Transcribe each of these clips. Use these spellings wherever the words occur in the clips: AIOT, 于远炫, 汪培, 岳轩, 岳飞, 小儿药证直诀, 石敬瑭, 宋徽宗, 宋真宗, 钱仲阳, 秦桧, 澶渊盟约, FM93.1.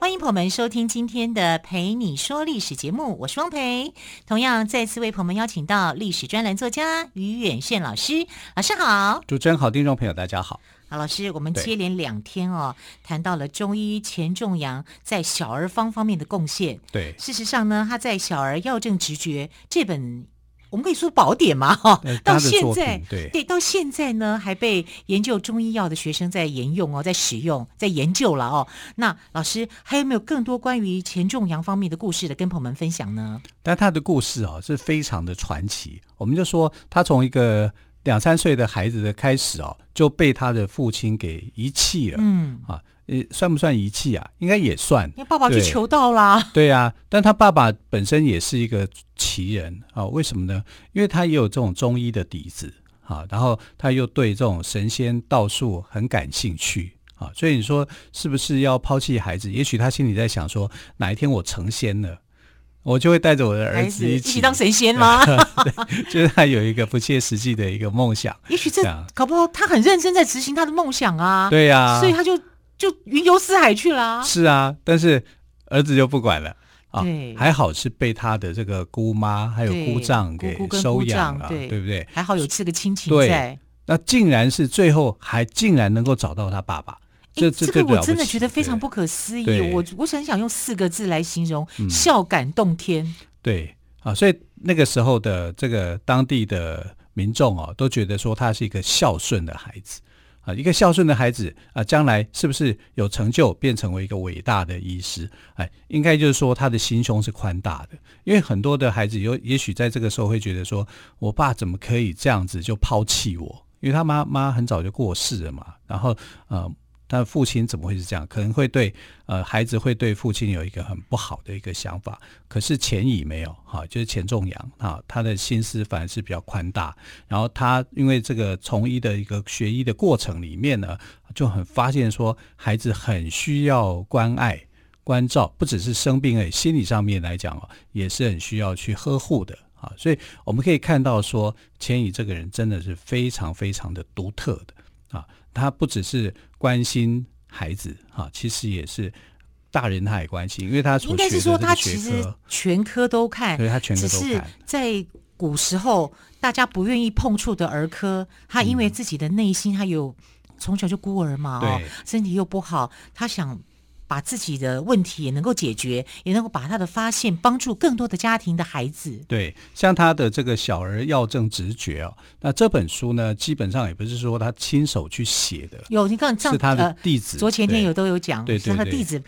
欢迎朋友们收听今天的陪你说历史节目，我是汪培。同样再次为朋友们邀请到历史专栏作家于远炫老师，老师好。主持人好，听众朋友大家好。好，老师，我们接连2天哦，谈到了中医钱仲阳在小儿方方面的贡献。对，事实上呢，他在《小儿药证直诀》这本我们可以说宝典嘛，哈，到现在，对，到现在呢，还被研究中医药的学生在沿用哦，在使用，在研究了哦。那老师还有没有更多关于钱仲阳方面的故事的跟朋友们分享呢？但他的故事啊是非常的传奇。我们就说他从一个2、3岁的孩子的开始哦，就被他的父亲给遗弃了。嗯啊，算不算遗弃啊？应该也算。因为爸爸去求道啦。对啊，但他爸爸本身也是一个奇人啊。为什么呢？因为他也有这种中医的底子啊，然后他又对这种神仙道术很感兴趣啊。所以你说是不是要抛弃孩子？也许他心里在想说，哪一天我成仙了，我就会带着我的儿子一起当神仙吗？就是他有一个不切实际的一个梦想。也许这搞不好他很认真在执行他的梦想啊。对啊，所以他就云游四海去了啊。是啊，但是儿子就不管了啊。对，还好是被他的这个姑妈还有姑丈给收养了，对不对？还好有这个亲情在。对，那竟然是最后还竟然能够找到他爸爸。这个我真的觉得非常不可思议。我很想用4个字来形容，孝感动天。对啊，所以那个时候的这个当地的民众哦，都觉得说他是一个孝顺的孩子啊，一个孝顺的孩子啊，将来是不是有成就，变成为一个伟大的医师？哎，应该就是说他的心胸是宽大的，因为很多的孩子也许在这个时候会觉得说，我爸怎么可以这样子就抛弃我？因为他妈很早就过世了嘛，然后那父亲怎么会是这样？可能会对孩子会对父亲有一个很不好的一个想法。可是钱乙没有哈，就是钱仲阳啊，他的心思反而是比较宽大。然后他因为这个从医的一个学医的过程里面呢，就很发现说孩子很需要关爱关照，不只是生病而已，心理上面来讲也是很需要去呵护的啊。所以我们可以看到说，钱乙这个人真的是非常非常的独特的啊。他不只是关心孩子啊，其实也是大人他也关心，因为他所学的这个学科，应该是说他其实全科都看。对，他全科都看。只是在古时候大家不愿意碰触的儿科，他因为自己的内心，他有从小就孤儿嘛，身体又不好，他想把自己的问题也能够解决，也能够把他的发现帮助更多的家庭的孩子。对，像他的这个《小儿药证直诀》哦，那这本书呢，基本上也不是说他亲手去写的，有你看是他的弟子，昨前天都有讲，对，是他的弟子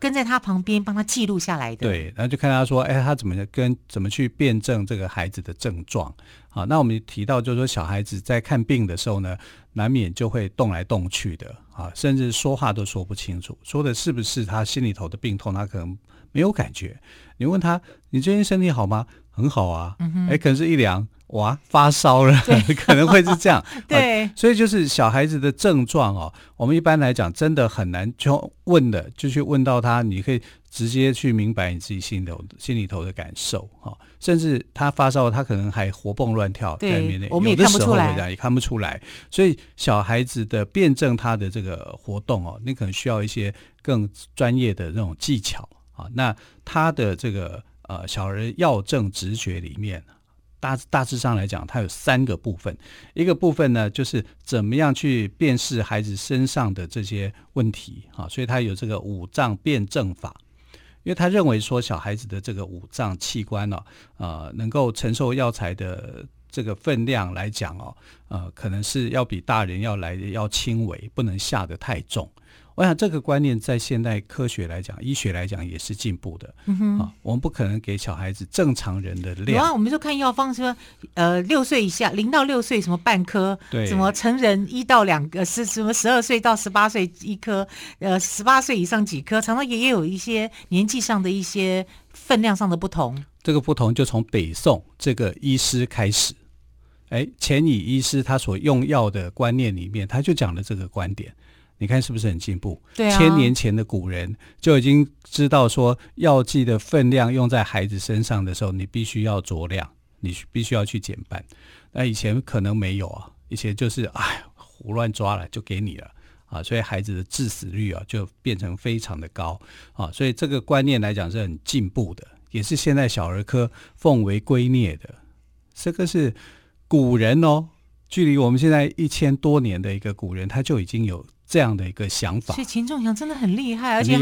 跟在他旁边帮他记录下来的。对，然后就看他说，哎，他怎么去辩证这个孩子的症状。好，那我们提到就是说，小孩子在看病的时候呢，难免就会动来动去的啊，甚至说话都说不清楚，说的是不是他心里头的病痛，他可能没有感觉。你问他，你最近身体好吗？很好啊。可能是一量，哇，发烧了，可能会是这样。对、所以就是小孩子的症状哦，我们一般来讲真的很难就问的，就去问到他，你可以直接去明白你自己心里头的感受啊。甚至他发烧，他可能还活蹦乱跳在里面，我们也看不出来，也看不出来。所以小孩子的辩证他的这个活动哦，你可能需要一些更专业的这种技巧啊。那他的这个小儿药证直诀里面，大致上来讲，它有3个部分。一个部分呢，就是怎么样去辨识孩子身上的这些问题啊，所以它有这个5脏辨证法。因为他认为说小孩子的这个5脏器官哦，能够承受药材的这个分量来讲哦，可能是要比大人要轻微，不能下得太重。我想这个观念在现代科学来讲，医学来讲也是进步的。我们不可能给小孩子正常人的量。我们就看药方说，6岁以下，0到6岁什么半颗，什么成人1到2颗，什么12岁到18岁1颗，18岁以上几颗，常常也有一些年纪上的一些分量上的不同。这个不同就从北宋这个医师开始。钱乙医师他所用药的观念里面，他就讲了这个观点，你看是不是很进步？对啊，1000年前的古人就已经知道说，药剂的分量用在孩子身上的时候，你必须要酌量，你必须要去减半。那以前可能没有啊，以前就是胡乱抓了就给你了啊，所以孩子的致死率啊就变成非常的高啊，所以这个观念来讲是很进步的，也是现在小儿科奉为圭臬的。这个是古人哦，距离我们现在1000多年的一个古人，他就已经有这样的一个想法。所以秦仲祥真的很厉害，而且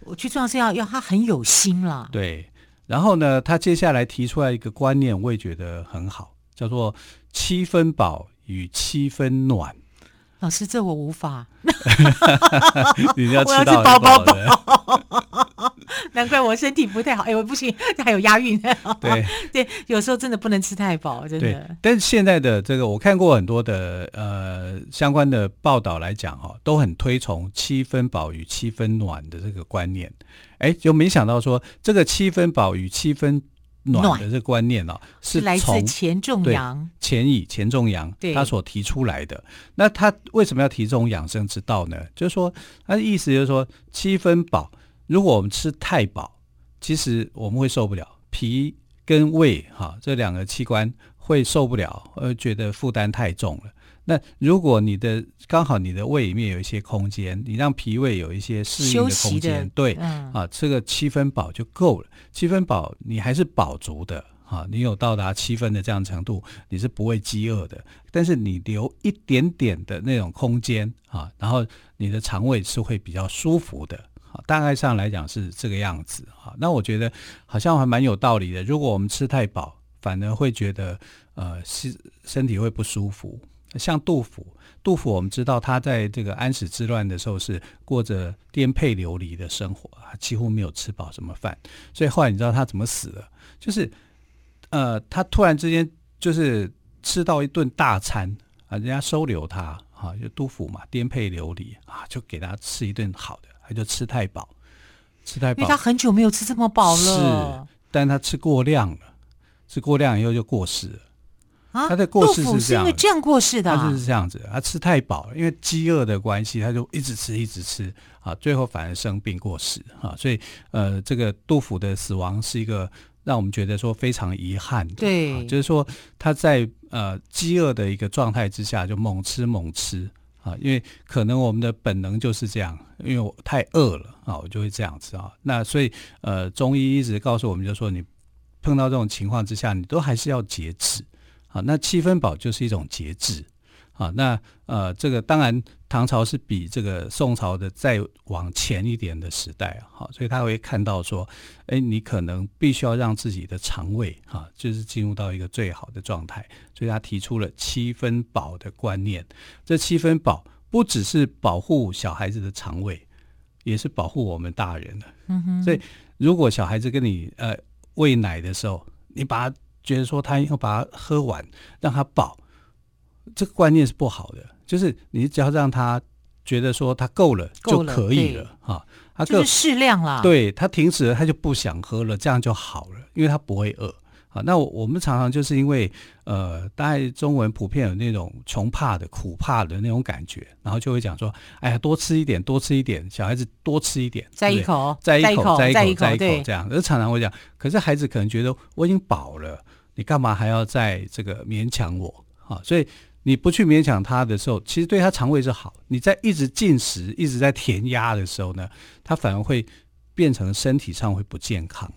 我最重要是要他很有心啦。对，然后呢，他接下来提出来一个观念，我也觉得很好，叫做7分饱与7分暖。老师，这我无法，你要吃到饱饱饱，难怪我身体不太好。我不行，还有押韵。对对，有时候真的不能吃太饱，真的。对，但是现在的这个，我看过很多的相关的报道来讲哈，都很推崇7分饱与7分暖的这个观念。就没想到说这个7分饱与7分暖的这观念啊，是来自钱仲阳他所提出来的。那他为什么要提这种养生之道呢？就是说他的意思就是说，7分饱如果我们吃太饱，其实我们会受不了，脾跟胃这两个器官会受不了，觉得负担太重了。那如果你的刚好你的胃里面有一些空间，你让脾胃有一些适应的空间，对，这个7分饱就够了。7分饱你还是饱足的你有到达7分的这样程度，你是不会饥饿的。但是你留一点点的那种空间然后你的肠胃是会比较舒服的。大概上来讲是这个样子那我觉得好像还蛮有道理的。如果我们吃太饱，反而会觉得身体会不舒服。像杜甫我们知道他在这个安史之乱的时候是过着颠沛流离的生活，几乎没有吃饱什么饭，所以后来你知道他怎么死了，就是他突然之间就是吃到一顿大餐人家收留他就杜甫嘛，颠沛流离就给他吃一顿好的，他就吃太饱，因为他很久没有吃这么饱了，是，但他吃过量以后就过世了。他的过世是这样，这样过世的，他就是这样子，他吃太饱，因为饥饿的关系，他就一直吃最后反而生病过世所以这个杜甫的死亡是一个让我们觉得说非常遗憾的，对就是说他在饥饿的一个状态之下就猛吃因为可能我们的本能就是这样，因为我太饿了我就会这样子那所以中医一直告诉我们，就说你碰到这种情况之下，你都还是要节制那7分饱就是一种节制那这个当然唐朝是比这个宋朝的再往前一点的时代所以他会看到说你可能必须要让自己的肠胃就是进入到一个最好的状态，所以他提出了7分饱的观念。这7分饱不只是保护小孩子的肠胃，也是保护我们大人的所以如果小孩子跟你喂奶的时候，你把他觉得说他要把它喝完让他饱，这个观念是不好的，就是你只要让他觉得说他够了就可以了他就是适量啦，对，他停止了他就不想喝了，这样就好了，因为他不会饿那我们常常就是因为大概中文普遍有那种穷怕的苦怕的那种感觉，然后就会讲说多吃一点，小孩子多吃一点，再一口这样，常常会讲。可是孩子可能觉得我已经饱了，你干嘛还要再这个勉强我所以你不去勉强他的时候，其实对他肠胃是好，你在一直进食一直在填压的时候呢，他反而会变成身体上会不健康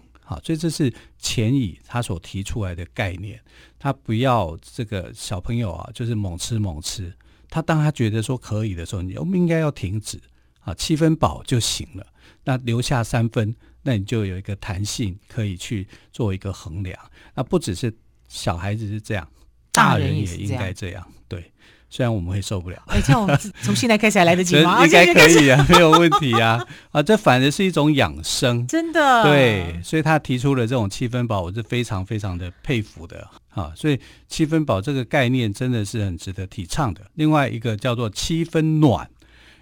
所以这是钱乙他所提出来的概念。他不要这个小朋友就是猛吃，他当他觉得说可以的时候，你应该要停止7分饱就行了，那留下3分，那你就有一个弹性可以去做一个衡量。那不只是小孩子是这样，大人也应该这样，对，虽然我们会受不了这样，我们从现在开始还来得及吗？应该可以没有问题这反而是一种养生，真的，对，所以他提出了这种7分饱，我是非常非常的佩服的所以7分饱这个概念真的是很值得提倡的。另外一个叫做7分暖，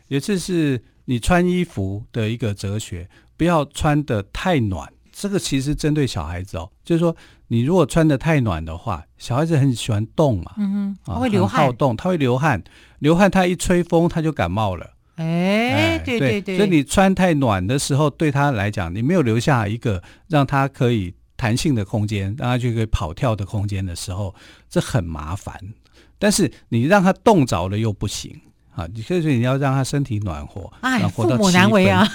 也就是你穿衣服的一个哲学，不要穿得太暖，这个其实针对小孩子哦，就是说你如果穿得太暖的话，小孩子很喜欢动嘛，嗯哼，他会流汗，很好动，他会流汗，流汗他一吹风他就感冒了。哎，对对对，所以你穿太暖的时候，对他来讲，你没有留下一个让他可以弹性的空间，让他去可以跑跳的空间的时候，这很麻烦。但是你让他冻着了又不行啊，所以你要让他身体暖和，哎，父母难为啊。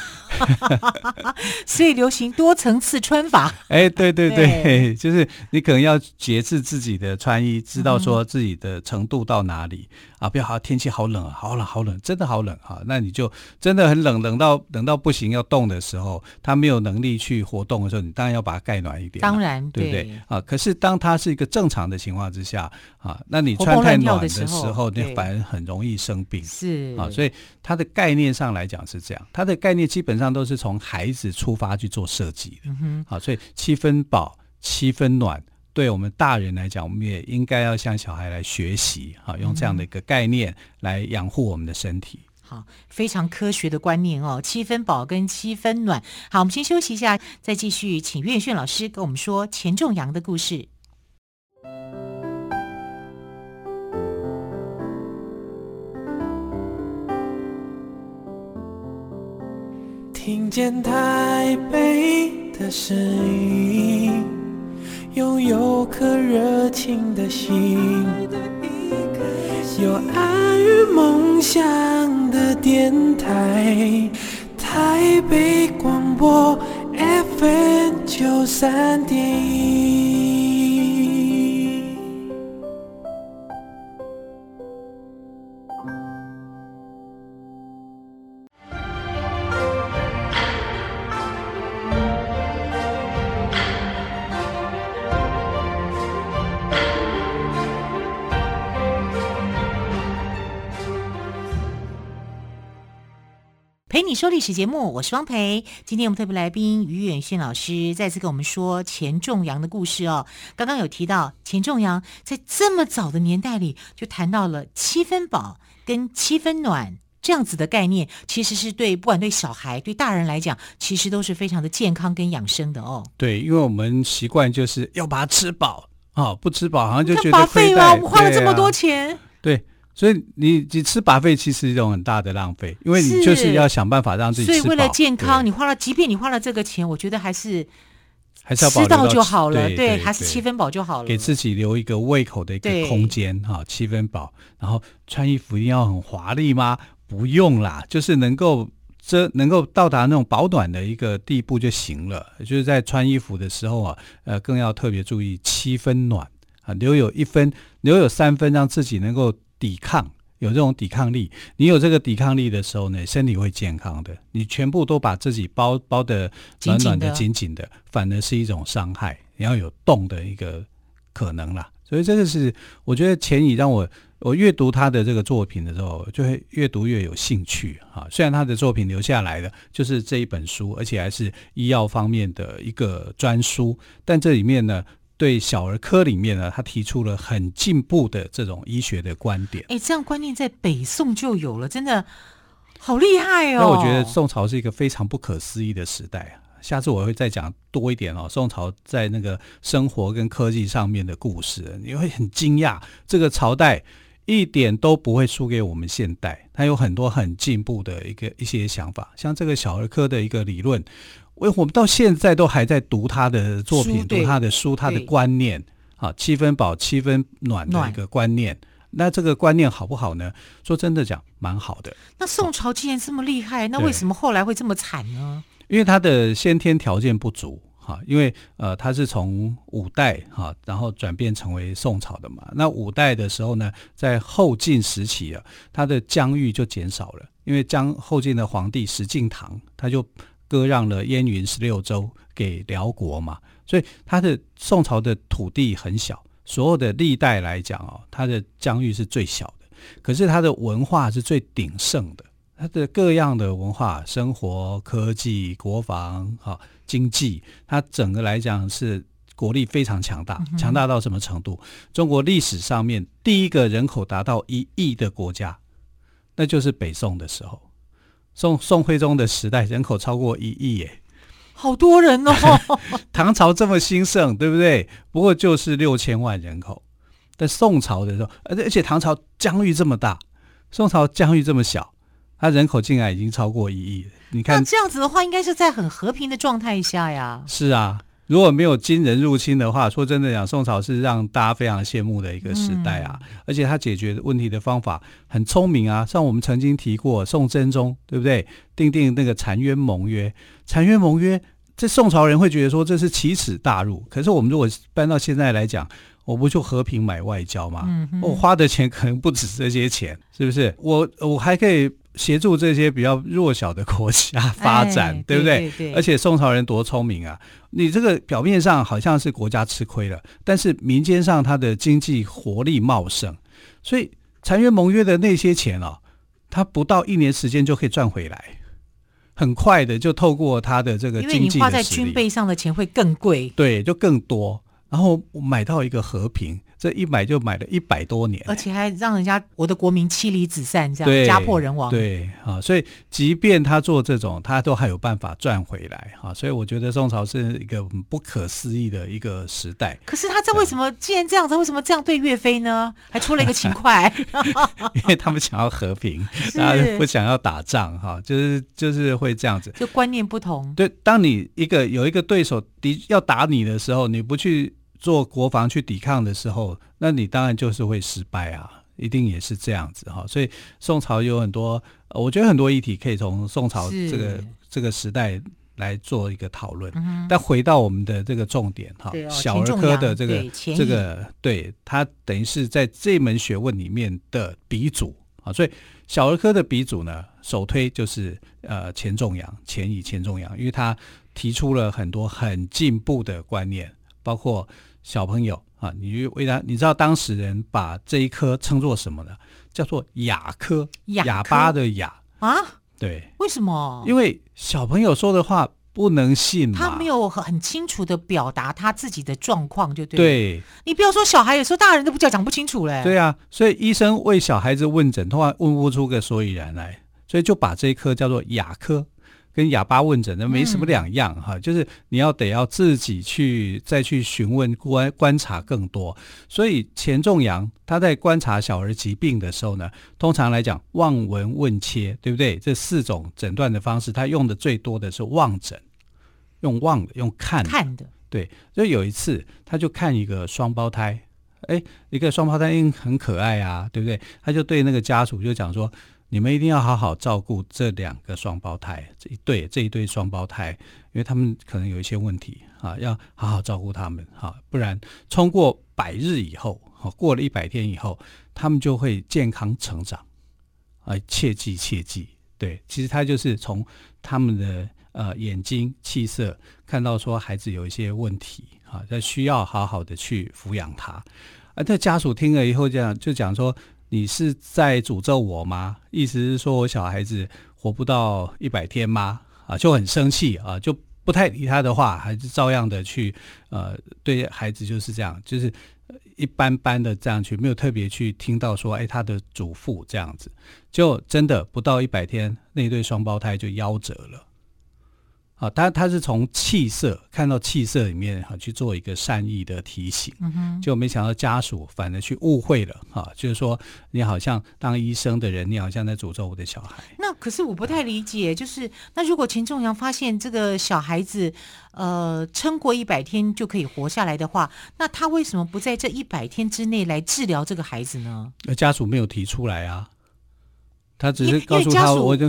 所以流行多层次穿法。哎，对对对，对，就是你可能要节制自己的穿衣，知道说自己的程度到哪里，啊，不要好天气好冷啊，好冷好冷，真的好冷啊，那你就真的很冷，冷到不行要动的时候，他没有能力去活动的时候，你当然要把它盖暖一点，当然，对不对啊？可是当它是一个正常的情况之下啊，那你穿太暖的时候，你反而很容易生病。是啊，所以它的概念上来讲是这样，它的概念基本上都是从孩子出发去做设计的。嗯哼，啊，所以七分饱，七分暖。对我们大人来讲，我们也应该要向小孩来学习，啊，用这样的一个概念来养护我们的身体。好，非常科学的观念哦，七分饱跟七分暖。好，我们先休息一下，再继续请岳炫老师跟我们说钱仲洋的故事。听见台北的声音，拥有颗热情的心，有爱与梦想的电台，台北广播 FM93.1。你收历史节目，我是汪培。今天我们特别来宾于远炫老师再次跟我们说钱仲洋的故事哦。刚刚有提到钱仲洋在这么早的年代里就谈到了七分饱跟七分暖这样子的概念，其实是对不管对小孩对大人来讲，其实都是非常的健康跟养生的哦。对，因为我们习惯就是要把它吃饱啊，不吃饱好像就觉得亏待，我们花了这么多钱，对，啊，对，所以你吃 buffet 其实是一种很大的浪费，因为你就是要想办法让自己吃饱。所以为了健康，你花了，即便你花了这个钱，我觉得还是要保留到吃到就好了， 对， 对， 对，还是七分饱就好了，给自己留一个胃口的一个空间哈，七分饱。然后穿衣服一定要很华丽吗？不用啦，就是能够到达那种保暖的一个地步就行了。就是在穿衣服的时候啊，更要特别注意七分暖啊，留有一分，留有三分，让自己能够抵抗，有这种抵抗力，你有这个抵抗力的时候呢，身体会健康的。你全部都把自己包的暖暖的紧紧的，反而是一种伤害，你要有动的一个可能啦。所以这个是我觉得钱以让我阅读他的这个作品的时候，就会越读越有兴趣啊。虽然他的作品留下来的就是这一本书，而且还是医药方面的一个专书，但这里面呢，对小儿科里面呢，他提出了很进步的这种医学的观点。哎，这样观念在北宋就有了，真的好厉害哦！那我觉得宋朝是一个非常不可思议的时代啊。下次我会再讲多一点哦，宋朝在那个生活跟科技上面的故事，你会很惊讶，这个朝代一点都不会输给我们现代，它有很多很进步的一些想法，像这个小儿科的一个理论。我们到现在都还在读他的作品，读他的书，他的观念啊，七分饱七分暖的一个观念。那这个观念好不好呢？说真的讲，蛮好的。那宋朝既然这么厉害，那为什么后来会这么惨呢？因为他的先天条件不足啊，因为他是从五代啊，然后转变成为宋朝的嘛。那五代的时候呢，在后晋时期啊，他的疆域就减少了，因为后晋的皇帝石敬瑭他就割让了燕云16州给辽国嘛，所以他的宋朝的土地很小，所有的历代来讲哦，他的疆域是最小的，可是他的文化是最鼎盛的，他的各样的文化、生活、科技、国防、经济，他整个来讲是国力非常强大，强大到什么程度？中国历史上面第一个人口达到1亿的国家，那就是北宋的时候。宋徽宗的时代人口超过1亿耶，好多人哦唐朝这么兴盛，对不对？不过就是6000万人口。但宋朝的时候，而且唐朝疆域这么大，宋朝疆域这么小，它人口竟然已经超过1亿了。你看，那这样子的话应该是在很和平的状态下呀。是啊，如果没有金人入侵的话，说真的讲，宋朝是让大家非常羡慕的一个时代啊。而且他解决问题的方法很聪明啊，像我们曾经提过宋真宗，对不对？订那个澶渊盟约，澶渊盟约这宋朝人会觉得说这是奇耻大辱，可是我们如果搬到现在来讲，我不就和平买外交吗？我花的钱可能不止这些钱，是不是？我还可以协助这些比较弱小的国家发展，对不 对？而且宋朝人多聪明啊！你这个表面上好像是国家吃亏了，但是民间上它的经济活力茂盛，所以澶渊盟约的那些钱哦，它不到1年时间就可以赚回来，很快的就透过它的这个经济的实力，因为你花在军备上的钱会更贵，对，就更多。然后我买到一个和平，这一买就买了100多年，而且还让人家我的国民妻离子散，这样家破人亡。对啊，所以即便他做这种，他都还有办法赚回来啊。所以我觉得宋朝是一个很不可思议的一个时代。可是他这为什么既然这样子，为什么这样对岳飞呢？还出了一个秦桧，因为他们想要和平，他不想要打仗哈，就是会这样子，就观念不同。对，当你有一个对手敌要打你的时候，你不去做国防去抵抗的时候，那你当然就是会失败啊，一定也是这样子哈。所以宋朝有很多，我觉得很多议题可以从宋朝这个时代来做一个讨论。但回到我们的这个重点哈，小儿科的这个，对，它等于是在这门学问里面的鼻祖啊。所以小儿科的鼻祖呢，首推就是钱仲阳，因为他提出了很多很进步的观念。包括小朋友啊，你知道当时人把这一科称作什么呢？叫做哑科，哑巴的哑啊，对，为什么？因为小朋友说的话不能信嘛，他没有很清楚的表达他自己的状况，就对。你不要说小孩，有时候大人都讲不清楚嘞。对啊，所以医生为小孩子问诊，通常问不出个所以然来，所以就把这一科叫做哑科。跟哑巴问诊的没什么两样哈，就是你得要自己去再去询问观察更多。所以钱仲阳他在观察小儿疾病的时候呢，通常来讲望闻问切，对不对？这4种诊断的方式，他用的最多的是望诊，用望的，用看的，对。所以有一次他就看一个双胞胎，一个双胞胎很可爱啊，对不对？他就对那个家属就讲说，你们一定要好好照顾这2个双胞胎，这一对双胞胎，因为他们可能有一些问题啊，要好好照顾他们啊，不然通过100日以后，过了100天以后，他们就会健康成长啊，切记，对，其实他就是从他们的眼睛气色看到说孩子有一些问题啊，需要好好的去抚养他啊。那家属听了以后就讲说，你是在诅咒我吗？意思是说我小孩子活不到100天吗？啊，就很生气啊，就不太理他的话，还是照样的去对孩子就是这样，就是一般般的这样去，没有特别去听到说他的祖父这样子，就真的不到100天，那对双胞胎就夭折了。啊，他是从气色看到气色里面啊去做一个善意的提醒，就没想到家属反而去误会了啊，就是说你好像当医生的人，你好像在诅咒我的小孩。那可是我不太理解，就是那如果钱仲阳发现这个小孩子撑过100天就可以活下来的话，那他为什么不在这100天之内来治疗这个孩子呢？家属没有提出来啊。他只是告诉他，我就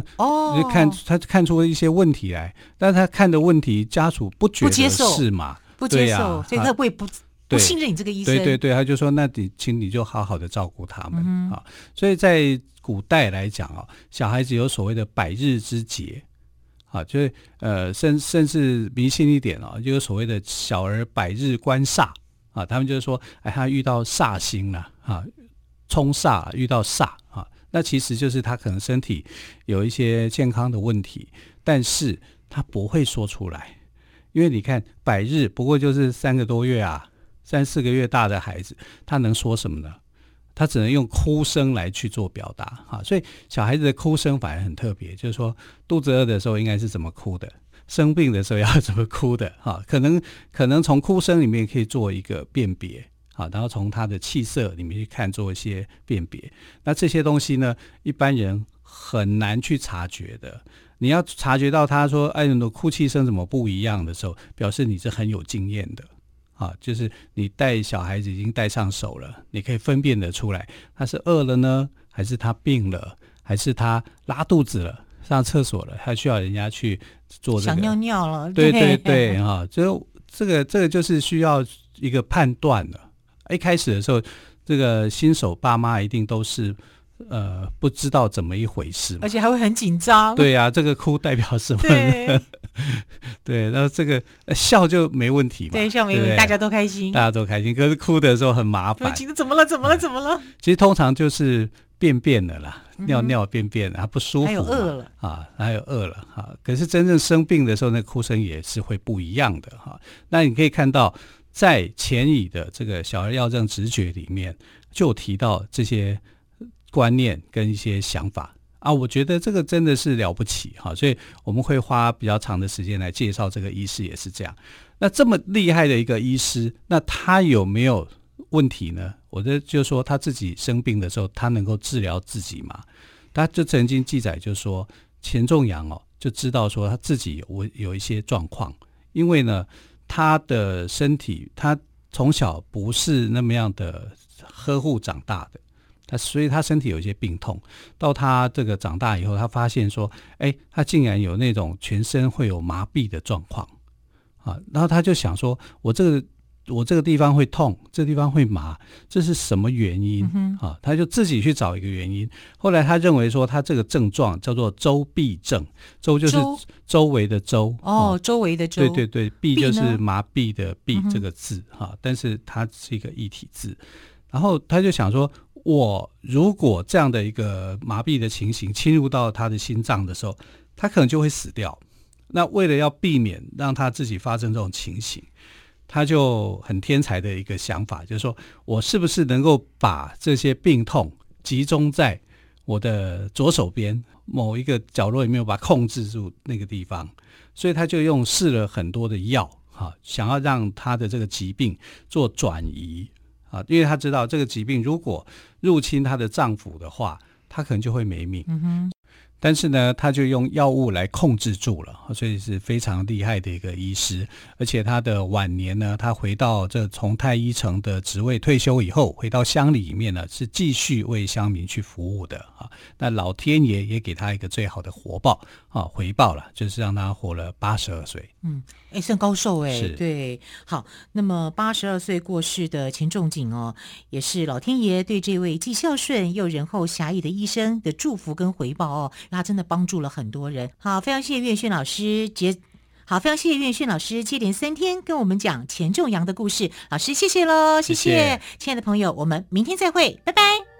看他看出一些问题来，但他看的问题家属不觉得是嘛，不接受，所以他我也不信任你这个医生。对，他就说，那请你就好好的照顾他们啊。所以在古代来讲啊，小孩子有所谓的100日之节啊，就是甚至迷信一点啊，就有所谓的小儿100日观煞啊，他们就是说，他遇到煞星了啊，冲煞遇到煞啊。那其实就是他可能身体有一些健康的问题，但是他不会说出来，因为你看100日不过就是3个多月啊，3、4个月大的孩子，他能说什么呢？他只能用哭声来去做表达啊。所以小孩子的哭声反而很特别，就是说肚子饿的时候应该是怎么哭的，生病的时候要怎么哭的哈，可能从哭声里面可以做一个辨别，好，然后从他的气色里面去看做一些辨别。那这些东西呢，一般人很难去察觉的。你要察觉到他说哎，你的哭泣声怎么不一样的时候，表示你是很有经验的啊，就是你带小孩子已经带上手了，你可以分辨得出来，他是饿了呢，还是他病了，还是他拉肚子了，上厕所了，他需要人家去做这个，想尿尿了，对对对啊，就这个就是需要一个判断了。一开始的时候，这个新手爸妈一定都是不知道怎么一回事嘛，而且还会很紧张。对啊，这个哭代表什么呢？对，然后这个笑就没问题嘛。对，笑没问题，大家都开心。大家都开心，可是哭的时候很麻烦。怎么了？其实通常就是便了啦，尿便，他不舒服，还有饿了啊，还有饿了啊。可是真正生病的时候，那哭声也是会不一样的哈。那你可以看到，在前乙的这个小儿药证直觉里面就提到这些观念跟一些想法啊，我觉得这个真的是了不起哈，所以我们会花比较长的时间来介绍这个医师也是这样。那这么厉害的一个医师，那他有没有问题呢？我就说他自己生病的时候，他能够治疗自己吗？他就曾经记载就说，钱仲阳哦就知道说他自己有一些状况，因为呢他的身体，他从小不是那么样的呵护长大的，所以他身体有一些病痛。到他这个长大以后，他发现说，哎，他竟然有那种全身会有麻痹的状况啊。然后他就想说，我这个地方会痛，这地方会麻，这是什么原因啊？他就自己去找一个原因。后来他认为说，他这个症状叫做周痹症，周就是周围的周哦，周围的周，对对对，痹就是麻痹的痹这个字哈、啊，但是它是一个异体字。然后他就想说，我如果这样的一个麻痹的情形侵入到他的心脏的时候，他可能就会死掉。那为了要避免让他自己发生这种情形，他就很天才的一个想法，就是说我是不是能够把这些病痛集中在我的左手边某一个角落里面，把它控制住那个地方。所以他就试了很多的药啊，想要让他的这个疾病做转移啊，因为他知道这个疾病如果入侵他的脏腑的话，他可能就会没命。但是呢，他就用药物来控制住了，所以是非常厉害的一个医师。而且他的晚年呢，他回到这从太医丞的职位退休以后，回到乡里面呢，是继续为乡民去服务的啊。那老天爷也给他一个最好的回报了，就是让他活了82岁。算高寿哎，对，好。那么82岁过世的钱仲景哦，也是老天爷对这位既孝顺又仁厚侠义的医生的祝福跟回报哦。他真的帮助了很多人。好，非常谢谢岳轩老师接连3天跟我们讲钱仲阳的故事。老师，谢谢喽，谢谢，亲爱的朋友，我们明天再会，拜拜。